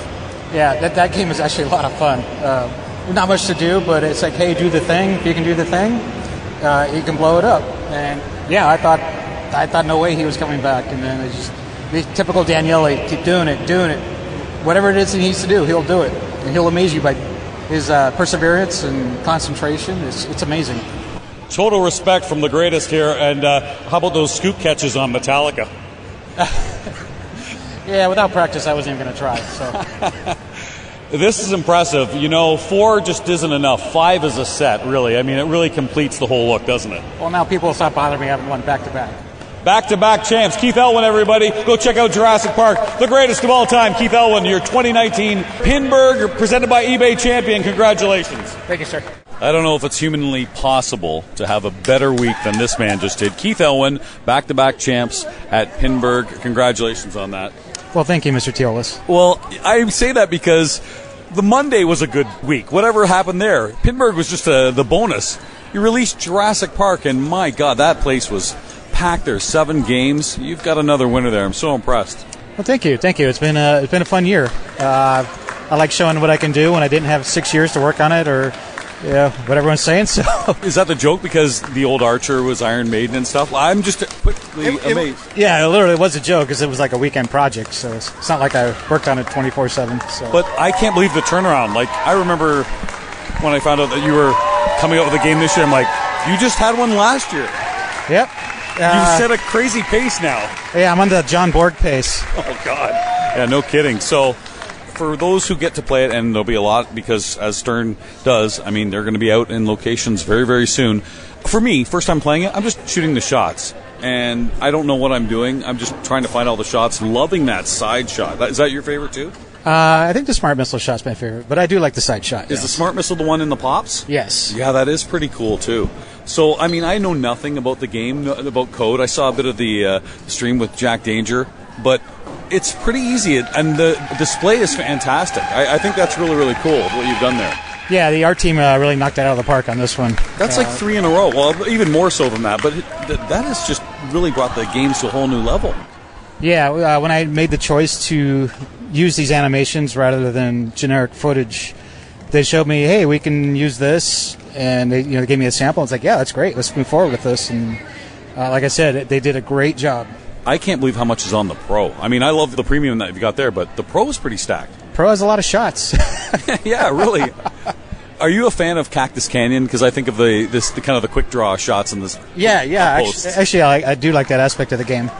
Yeah, that game was actually a lot of fun. Not much to do, but it's like, hey, do the thing. If you can do the thing, you can blow it up. And, yeah, I thought no way he was coming back. And then it's just typical Daniele, keep doing it. Whatever it is he needs to do, he'll do it. And he'll amaze you by his perseverance and concentration. It's amazing. Total respect from the greatest here. And how about those scoop catches on Metallica? Yeah, without practice, I wasn't even going to try. So. This is impressive. You know, 4 just isn't enough. 5 is a set, really. I mean, it really completes the whole look, doesn't it? Well, now people will stop bothering me having one back-to-back. Back-to-back champs. Keith Elwin, everybody. Go check out Jurassic Park, the greatest of all time. Keith Elwin, your 2019 Pinburgh, presented by eBay champion. Congratulations. Thank you, sir. I don't know if it's humanly possible to have a better week than this man just did. Keith Elwin, back-to-back champs at Pinburgh. Congratulations on that. Well, thank you, Mr. Teolis. Well, I say that because the Monday was a good week. Whatever happened there, Pinburgh was just the bonus. You released Jurassic Park, and my God, that place was packed. There 7 games. You've got another winner there. I'm so impressed. Well, thank you, thank you. It's been a fun year. I like showing what I can do when I didn't have 6 years to work on it, or what everyone's saying. So is that the joke? Because the old Archer was Iron Maiden and stuff. I'm just quickly amazed. It literally was a joke because it was like a weekend project. So it's not like I worked on it 24/7. So. But I can't believe the turnaround. Like I remember when I found out that you were coming out with a game this year. I'm like, you just had one last year. Yep. You set a crazy pace now. Yeah, I'm on the John Borg pace. Oh God. Yeah, no kidding. So. For those who get to play it, and there'll be a lot because, as Stern does, I mean, they're going to be out in locations very, very soon. For me, first time playing it, I'm just shooting the shots, and I don't know what I'm doing. I'm just trying to find all the shots, loving that side shot. Is that your favorite, too? I think the Smart Missile shot's my favorite, but I do like the side shot. Is the Smart Missile the one in the pops? Yes. Yeah, that is pretty cool, too. So, I mean, I know nothing about the game, about code. I saw a bit of the stream with Jack Danger, but it's pretty easy, and the display is fantastic. I think that's really, really cool, what you've done there. Yeah, the art team really knocked that out of the park on this one. That's like 3 in a row. Well, even more so than that, but that has just really brought the games to a whole new level. Yeah, when I made the choice to use these animations rather than generic footage, they showed me, hey, we can use this, and they gave me a sample. It's like, yeah, that's great. Let's move forward with this, and like I said, they did a great job. I can't believe how much is on the Pro. I mean, I love the premium that you've got there, but the Pro is pretty stacked. Pro has a lot of shots. Yeah, really. Are you a fan of Cactus Canyon? Because I think of the kind of the quick draw shots in this. Yeah. Actually, I do like that aspect of the game.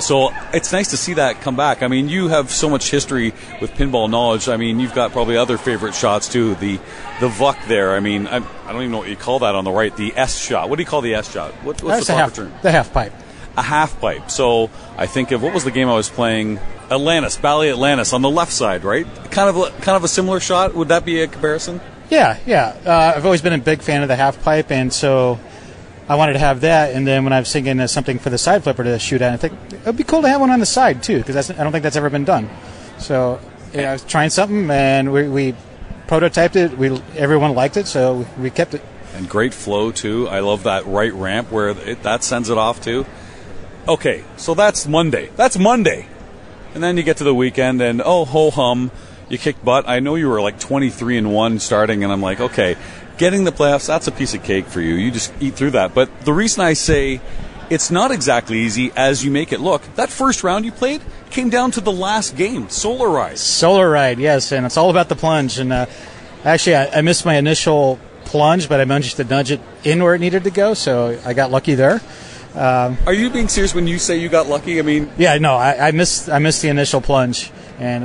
So it's nice to see that come back. I mean, you have so much history with pinball knowledge. I mean, you've got probably other favorite shots, too. The Vuck there. I mean, I don't even know what you call that on the right. The S shot. What do you call the S shot? What's the proper term? The half pipe. A half pipe. So I think of what was the game I was playing? Atlantis, Bally Atlantis, on the left side, right? Kind of a similar shot. Would that be a comparison? Yeah. I've always been a big fan of the half pipe, and so I wanted to have that. And then when I was thinking of something for the side flipper to shoot at, I think it would be cool to have one on the side too, because I don't think that's ever been done. So I was trying something, and we prototyped it. Everyone liked it, so we kept it. And great flow too. I love that right ramp where that sends it off too. Okay, so that's Monday. And then you get to the weekend, and oh, ho-hum, you kicked butt. I know you were like 23-1 starting, and I'm like, okay, getting the playoffs, that's a piece of cake for you. You just eat through that. But the reason I say it's not exactly easy as you make it look, that first round you played came down to the last game, Solar Ride. Solar Ride, yes, and it's all about the plunge. And actually, I missed my initial plunge, but I managed to nudge it in where it needed to go, so I got lucky there. Are you being serious when you say you got lucky? I mean, yeah, no, I missed the initial plunge, and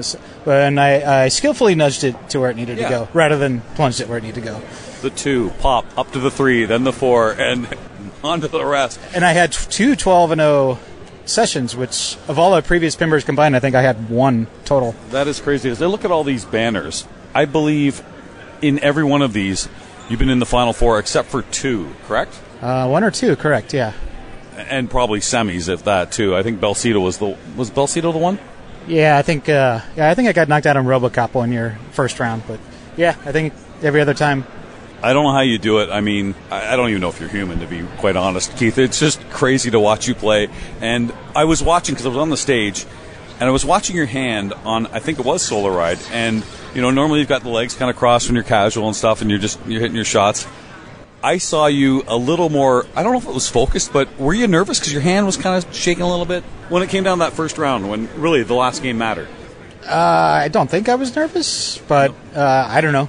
I skillfully nudged it to where it needed to go, rather than plunged it where it needed to go. The 2 pop up to the 3, then the 4, and on to the rest. And I had two 12-0 sessions, which of all our previous Pinburghs combined, I think I had one total. That is crazy. As I look at all these banners, I believe in every one of these, you've been in the Final Four except for two, correct? One or two, correct, yeah. And probably semis, if that, too. I think Belsito was Belsito the one? Yeah, I think I got knocked out on RoboCop one year, first round. But, yeah, I think every other time. I don't know how you do it. I mean, I don't even know if you're human, to be quite honest, Keith. It's just crazy to watch you play. And I was watching, because I was on the stage, and I was watching your hand on, I think it was Solar Ride. And, you know, normally you've got the legs kind of crossed when you're casual and stuff, and you're hitting your shots. I saw you a little more, I don't know if it was focused, but were you nervous because your hand was kind of shaking a little bit when it came down that first round, when really the last game mattered? I don't think I was nervous, but I don't know.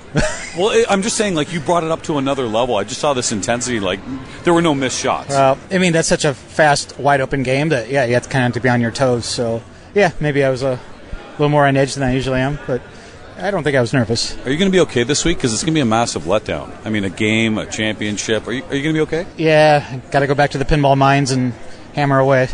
Well, I'm just saying, like, you brought it up to another level. I just saw this intensity, like, there were no missed shots. I mean, that's such a fast, wide-open game that, yeah, you have to kind of have to be on your toes. So, yeah, maybe I was a little more on edge than I usually am, but I don't think I was nervous. Are you going to be okay this week? Because it's going to be a massive letdown. I mean, a game, a championship. Are you going to be okay? Yeah, got to go back to the pinball mines and hammer away.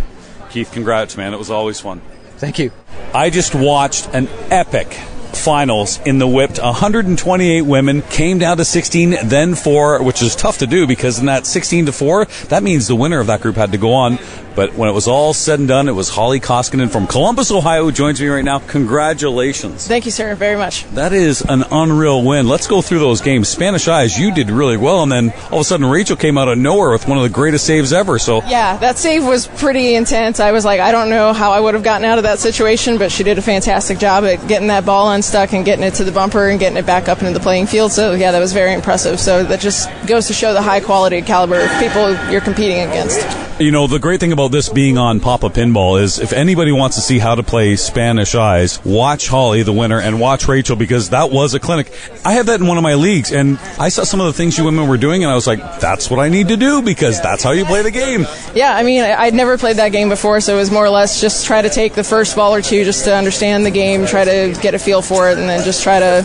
Keith, congrats, man. It was always fun. Thank you. I just watched an epic finals in the WIPP. 128 women came down to 16, then 4, which is tough to do because in that 16-4, that means the winner of that group had to go on. But when it was all said and done, it was Holly Koskinen from Columbus, Ohio, who joins me right now. Congratulations. Thank you, sir, very much. That is an unreal win. Let's go through those games. Spanish Eyes, you did really well, and then all of a sudden Rachel came out of nowhere with one of the greatest saves ever. So yeah, that save was pretty intense. I was like, I don't know how I would have gotten out of that situation, but she did a fantastic job at getting that ball unstuck and getting it to the bumper and getting it back up into the playing field. So yeah, that was very impressive. So that just goes to show the high quality caliber of people you're competing against. You know, the great thing about this being on Papa Pinball is if anybody wants to see how to play Spanish Eyes, watch Holly, the winner, and watch Rachel, because that was a clinic. I had that in one of my leagues, and I saw some of the things you women were doing, and I was like, that's what I need to do, because that's how you play the game. Yeah, I mean, I'd never played that game before, so it was more or less just try to take the first ball or two just to understand the game, try to get a feel for it, and then just try to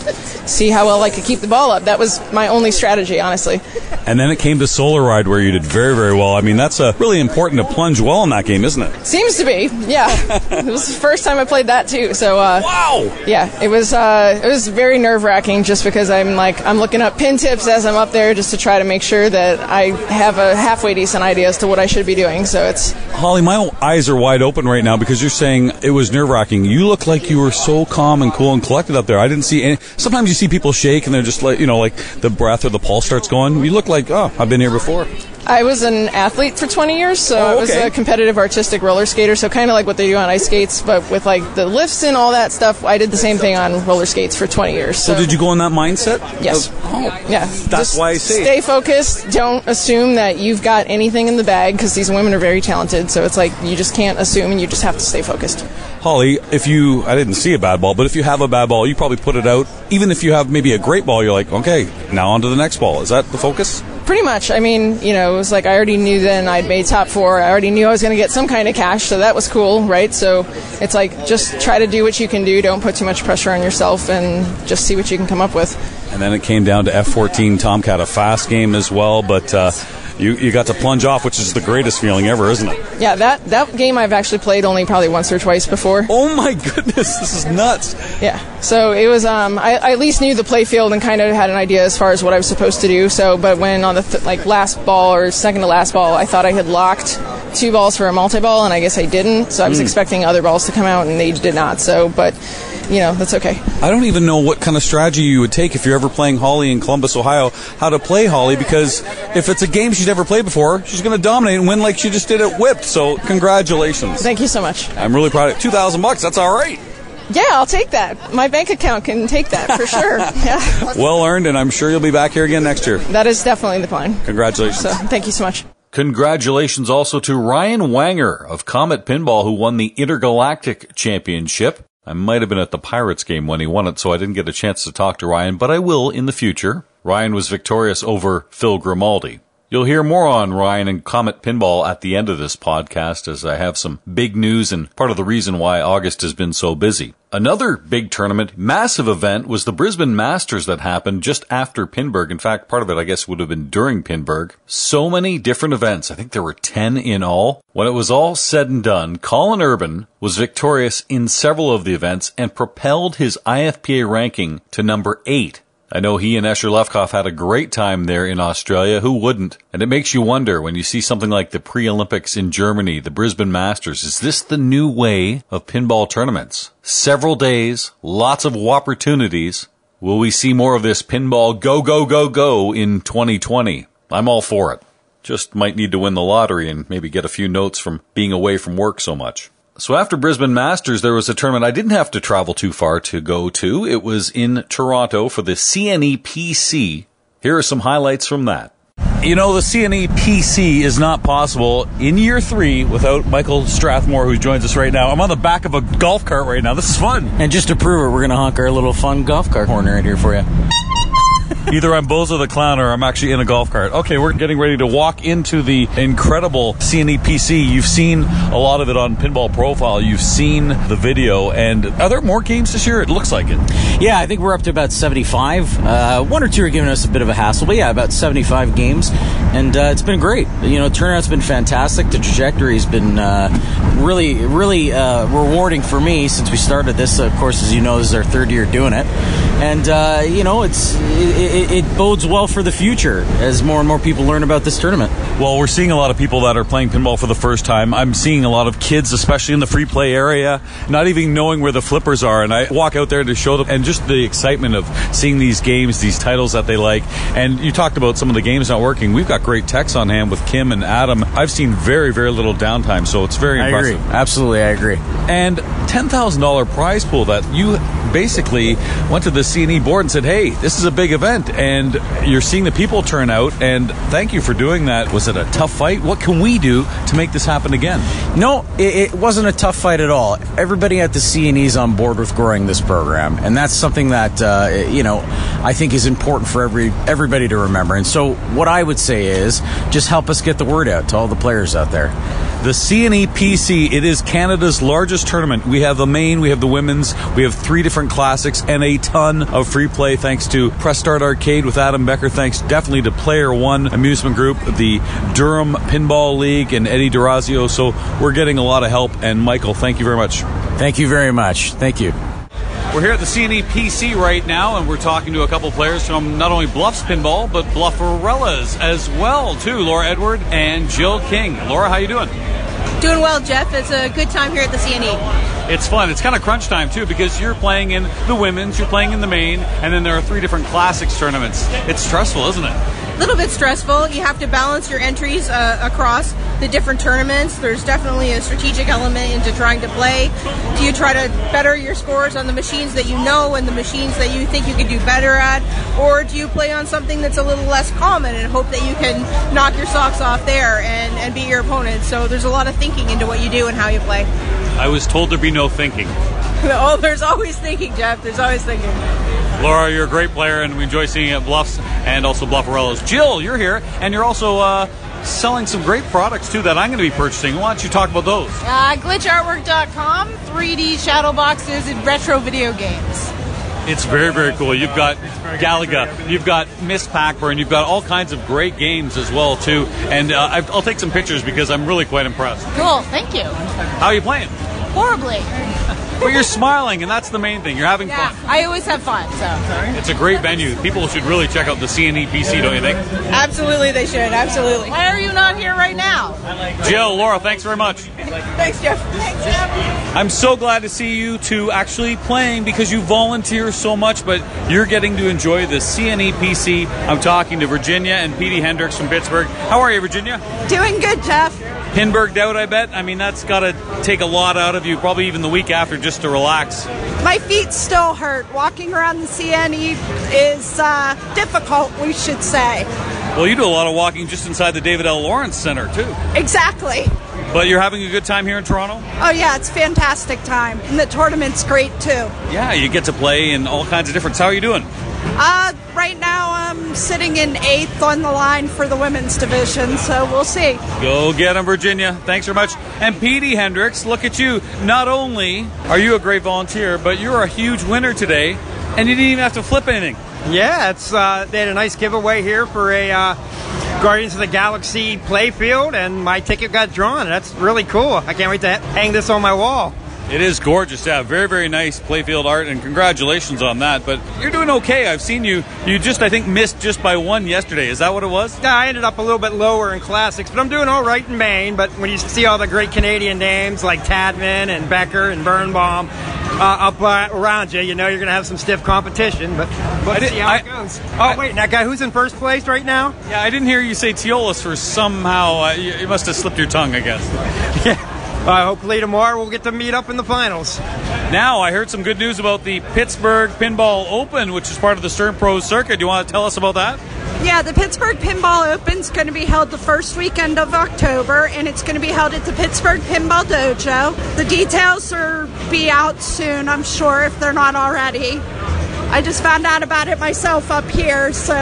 see how well I could keep the ball up. That was my only strategy, honestly. And then it came to Solar Ride, where you did very, very well. I mean, that's a really important to plunge well in that game, isn't it? Seems to be, yeah. It was the first time I played that too, so wow. Yeah, it was very nerve-wracking just because I'm looking up pin tips as I'm up there just to try to make sure that I have a halfway decent idea as to what I should be doing. So it's Holly, my eyes are wide open right now because you're saying it was nerve-wracking. You look like you were so calm and cool and collected up there. I didn't see any. Sometimes you see people shake and they're just like, you know, like the breath or the pulse starts going. You look like, oh, I've been here before. I was an athlete for 20 years, so I was a competitive artistic roller skater, so kind of like what they do on ice skates, but with like the lifts and all that stuff, I did the same thing on roller skates for 20 years. So did you go in that mindset? Yes. Yeah. That's just why I say stay focused. Don't assume that you've got anything in the bag, because these women are very talented, so it's like you just can't assume and you just have to stay focused. Holly, I didn't see a bad ball, but if you have a bad ball, you probably put it out. Even if you have maybe a great ball, you're like, okay, now on to the next ball. Is that the focus? Pretty much. I mean, you know, it was like I already knew then I'd made top 4. I already knew I was going to get some kind of cash, so that was cool, right? So it's like just try to do what you can do. Don't put too much pressure on yourself and just see what you can come up with. And then it came down to F-14 Tomcat, a fast game as well, but You got to plunge off, which is the greatest feeling ever, isn't it? Yeah, that game I've actually played only probably once or twice before. Oh my goodness, this is nuts. Yeah, so it was, I at least knew the play field and kind of had an idea as far as what I was supposed to do. So, but when on the last ball or second to last ball, I thought I had locked 2 balls for a multi-ball, and I guess I didn't. So I was expecting other balls to come out, and they did not. So, but you know, that's okay. I don't even know what kind of strategy you would take if you're ever playing Holly in Columbus, Ohio, how to play Holly, because if it's a game she's never played before, she's going to dominate and win like she just did at WIPP. So congratulations. Thank you so much. I'm really proud of it. $2,000, that's all right. Yeah, I'll take that. My bank account can take that for sure. Yeah. Well earned, and I'm sure you'll be back here again next year. That is definitely the plan. Congratulations. So, thank you so much. Congratulations also to Ryan Wanger of Comet Pinball, who won the Intergalactic Championship. I might have been at the Pirates game when he won it, so I didn't get a chance to talk to Ryan, but I will in the future. Ryan was victorious over Phil Grimaldi. You'll hear more on Ryan and Comet Pinball at the end of this podcast, as I have some big news and part of the reason why August has been so busy. Another big tournament, massive event, was the Brisbane Masters that happened just after Pinburgh. In fact, part of it, I guess, would have been during Pinburgh. So many different events. I think there were 10 in all. When it was all said and done, Colin Urban was victorious in several of the events and propelled his IFPA ranking to number 8. I know he and Escher Lefkoff had a great time there in Australia. Who wouldn't? And it makes you wonder when you see something like the pre-Olympics in Germany, the Brisbane Masters. Is this the new way of pinball tournaments? Several days, lots of opportunities. Will we see more of this pinball go, go, go, go in 2020? I'm all for it. Just might need to win the lottery and maybe get a few notes from being away from work so much. So after Brisbane Masters, there was a tournament I didn't have to travel too far to go to. It was in Toronto for the CNEPC. Here are some highlights from that. You know, the CNEPC is not possible in year 3 without Michael Strathmore, who joins us right now. I'm on the back of a golf cart right now. This is fun. And just to prove it, we're going to honk our little fun golf cart horn right here for you. Either I'm Bozo the Clown or I'm actually in a golf cart. Okay, we're getting ready to walk into the incredible CNEPC. You've seen a lot of it on Pinball Profile. You've seen the video. And are there more games this year? It looks like it. Yeah, I think we're up to about 75. One or two are giving us a bit of a hassle. But yeah, about 75 games. And it's been great. You know, turnout's been fantastic. The trajectory's been really, really rewarding for me since we started this. Of course, as you know, this is our third year doing it. And, you know, it bodes well for the future as more and more people learn about this tournament. Well, we're seeing a lot of people that are playing pinball for the first time. I'm seeing a lot of kids, especially in the free play area, not even knowing where the flippers are. And I walk out there to show them, and just the excitement of seeing these games, these titles that they like. And you talked about some of the games not working. We've got great techs on hand with Kim and Adam. I've seen very, very little downtime, so it's very impressive. I agree. Absolutely, I agree. And $10,000 prize pool that you basically went to the CNE board and said, hey, this is a big event, and you're seeing the people turn out, and thank you for doing that. Was it a tough fight? What can we do to make this happen again? No, it wasn't a tough fight at all. Everybody at the CNE is on board with growing this program, and that's something that, you know, I think is important for everybody to remember. And so what I would say is just help us get the word out to all the players out there. The CNEPC, it is Canada's largest tournament. We have the main, we have the women's, we have 3 different classics, and a ton of free play thanks to Press Start Arcade with Adam Becker. Thanks definitely to Player One Amusement Group, the Durham Pinball League, and Eddie Durazio. So we're getting a lot of help. And Michael, thank you very much. Thank you very much. Thank you. We're here at the CNEPC right now, and we're talking to a couple players from not only Bluffs Pinball, but Bluffarellas as well, too. Laura Edward and Jill King. Laura, how you doing? Doing well, Jeff. It's a good time here at the CNE. It's fun. It's kind of crunch time, too, because you're playing in the women's, you're playing in the main, and then there are 3 different classics tournaments. It's stressful, isn't it? A little bit stressful. You have to balance your entries across the different tournaments. There's definitely a strategic element into trying to play. Do you try to better your scores on the machines that you know and the machines that you think you can do better at? Or do you play on something that's a little less common and hope that you can knock your socks off there and beat your opponent? So there's a lot of thinking into what you do and how you play. I was told there'd be no thinking. Oh, there's always thinking, Jeff. There's always thinking. Laura, you're a great player, and we enjoy seeing you at Bluffs and also Bluffarellas. Jill, you're here, and you're also selling some great products, too, that I'm going to be purchasing. Why don't you talk about those? Glitchartwork.com, 3D shadow boxes, and retro video games. It's very, very cool. You've got Galaga, you've got Miss Pac-Man, you've got all kinds of great games as well, too. And I'll take some pictures because I'm really quite impressed. Cool. Thank you. How are you playing? Horribly. But you're smiling, and that's the main thing. You're having fun. I always have fun. So it's a great venue. People should really check out the CNEPC, don't you think? Absolutely, they should. Absolutely. Why are you not here right now? Jill, Laura, thanks very much. Thanks, Jeff. Thanks, Jeff. I'm so glad to see you two actually playing because you volunteer so much, but you're getting to enjoy the CNEPC. I'm talking to Virginia and Petey Hendricks from Pittsburgh. How are you, Virginia? Doing good, Jeff. Pinburgh out, I bet. I mean, that's got to take a lot out of you, probably even the week after, just to relax. My feet still hurt. Walking around the CNE is difficult, we should say. Well, you do a lot of walking just inside the David L. Lawrence Center, too. Exactly. But you're having a good time here in Toronto? Oh, yeah, it's a fantastic time. And the tournament's great, too. Yeah, you get to play in all kinds of different... How are you doing? Right now, I'm sitting in 8th on the line for the women's division, so we'll see. Go get them, Virginia. Thanks very much. And Petey Hendricks, look at you. Not only are you a great volunteer, but you're a huge winner today, and you didn't even have to flip anything. Yeah, it's they had a nice giveaway here for a Guardians of the Galaxy playfield, and my ticket got drawn. That's really cool. I can't wait to hang this on my wall. It is gorgeous, yeah. Very, very nice playfield art, and congratulations on that. But you're doing okay. I've seen you. You just, I think, missed just by one yesterday. Is that what it was? Yeah, I ended up a little bit lower in classics, but I'm doing all right in Maine. But when you see all the great Canadian names like Tadman and Becker and Birnbaum up around you, you know you're going to have some stiff competition. But let's see how it goes. Wait, that guy who's in first place right now? Yeah, I didn't hear you say Teolis for somehow. You must have slipped your tongue, I guess. Yeah. Hopefully tomorrow we'll get to meet up in the finals. Now, I heard some good news about the Pittsburgh Pinball Open, which is part of the Stern Pro Circuit. Do you want to tell us about that? Yeah, the Pittsburgh Pinball Open is going to be held the first weekend of October, and it's going to be held at the Pittsburgh Pinball Dojo. The details will be out soon, I'm sure, if they're not already. I just found out about it myself up here, so...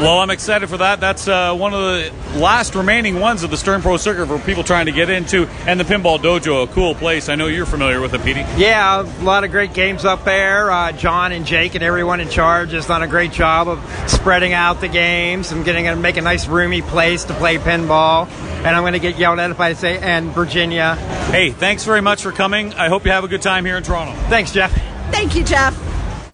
Well, I'm excited for that. That's one of the last remaining ones of the Stern Pro Circuit for people trying to get into. And the Pinball Dojo, a cool place. I know you're familiar with it, Petey. Yeah, a lot of great games up there. John and Jake and everyone in charge has done a great job of spreading out the games and getting to make a nice roomy place to play pinball. And I'm going to get yelled at if I say, and Virginia. Hey, thanks very much for coming. I hope you have a good time here in Toronto. Thanks, Jeff. Thank you, Jeff.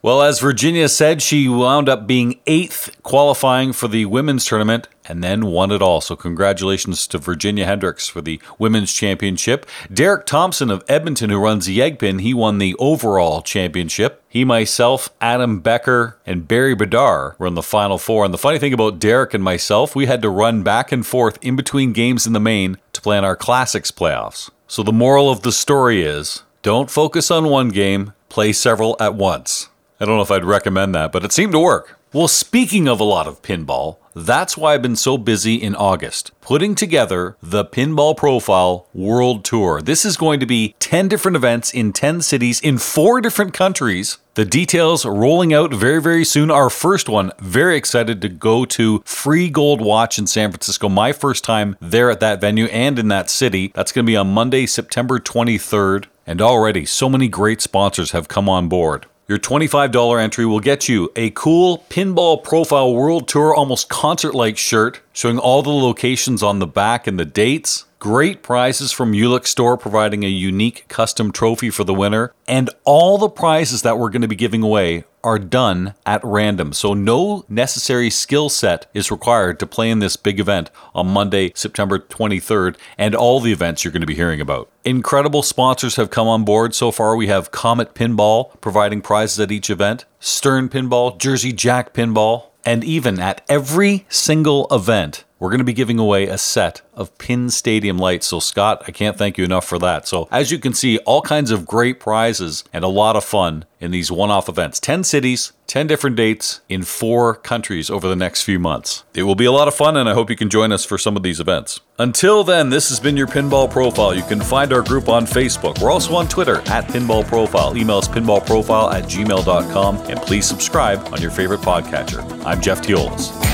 Well, as Virginia said, she wound up being 8th qualifying for the women's tournament and then won it all. So congratulations to Virginia Hendricks for the women's championship. Derek Thompson of Edmonton, who runs the Eggpin, he won the overall championship. He, myself, Adam Becker, and Barry Bedar were in the Final Four. And the funny thing about Derek and myself, we had to run back and forth in between games in the main to plan our classics playoffs. So the moral of the story is, don't focus on one game, play several at once. I don't know if I'd recommend that, but it seemed to work. Well, speaking of a lot of pinball, that's why I've been so busy in August, putting together the Pinball Profile World Tour. This is going to be 10 different events in 10 cities in 4 different countries. The details rolling out very, very soon. Our first one, very excited to go to Free Gold Watch in San Francisco. My first time there at that venue and in that city. That's going to be on Monday, September 23rd. And already so many great sponsors have come on board. Your $25 entry will get you a cool Pinball Profile World Tour, almost concert-like shirt, showing all the locations on the back and the dates. Great prizes from Ulick Store, providing a unique custom trophy for the winner. And all the prizes that we're going to be giving away are done at random. So no necessary skill set is required to play in this big event on Monday, September 23rd, and all the events you're going to be hearing about. Incredible sponsors have come on board so far. We have Comet Pinball providing prizes at each event, Stern Pinball, Jersey Jack Pinball, and even at every single event, we're going to be giving away a set of Pin Stadium lights. So, Scott, I can't thank you enough for that. So, as you can see, all kinds of great prizes and a lot of fun in these one-off events. 10 cities, 10 different dates in 4 countries over the next few months. It will be a lot of fun, and I hope you can join us for some of these events. Until then, this has been your Pinball Profile. You can find our group on Facebook. We're also on Twitter at Pinball Profile. Email us pinballprofile@gmail.com, and please subscribe on your favorite podcatcher. I'm Jeff Teolis.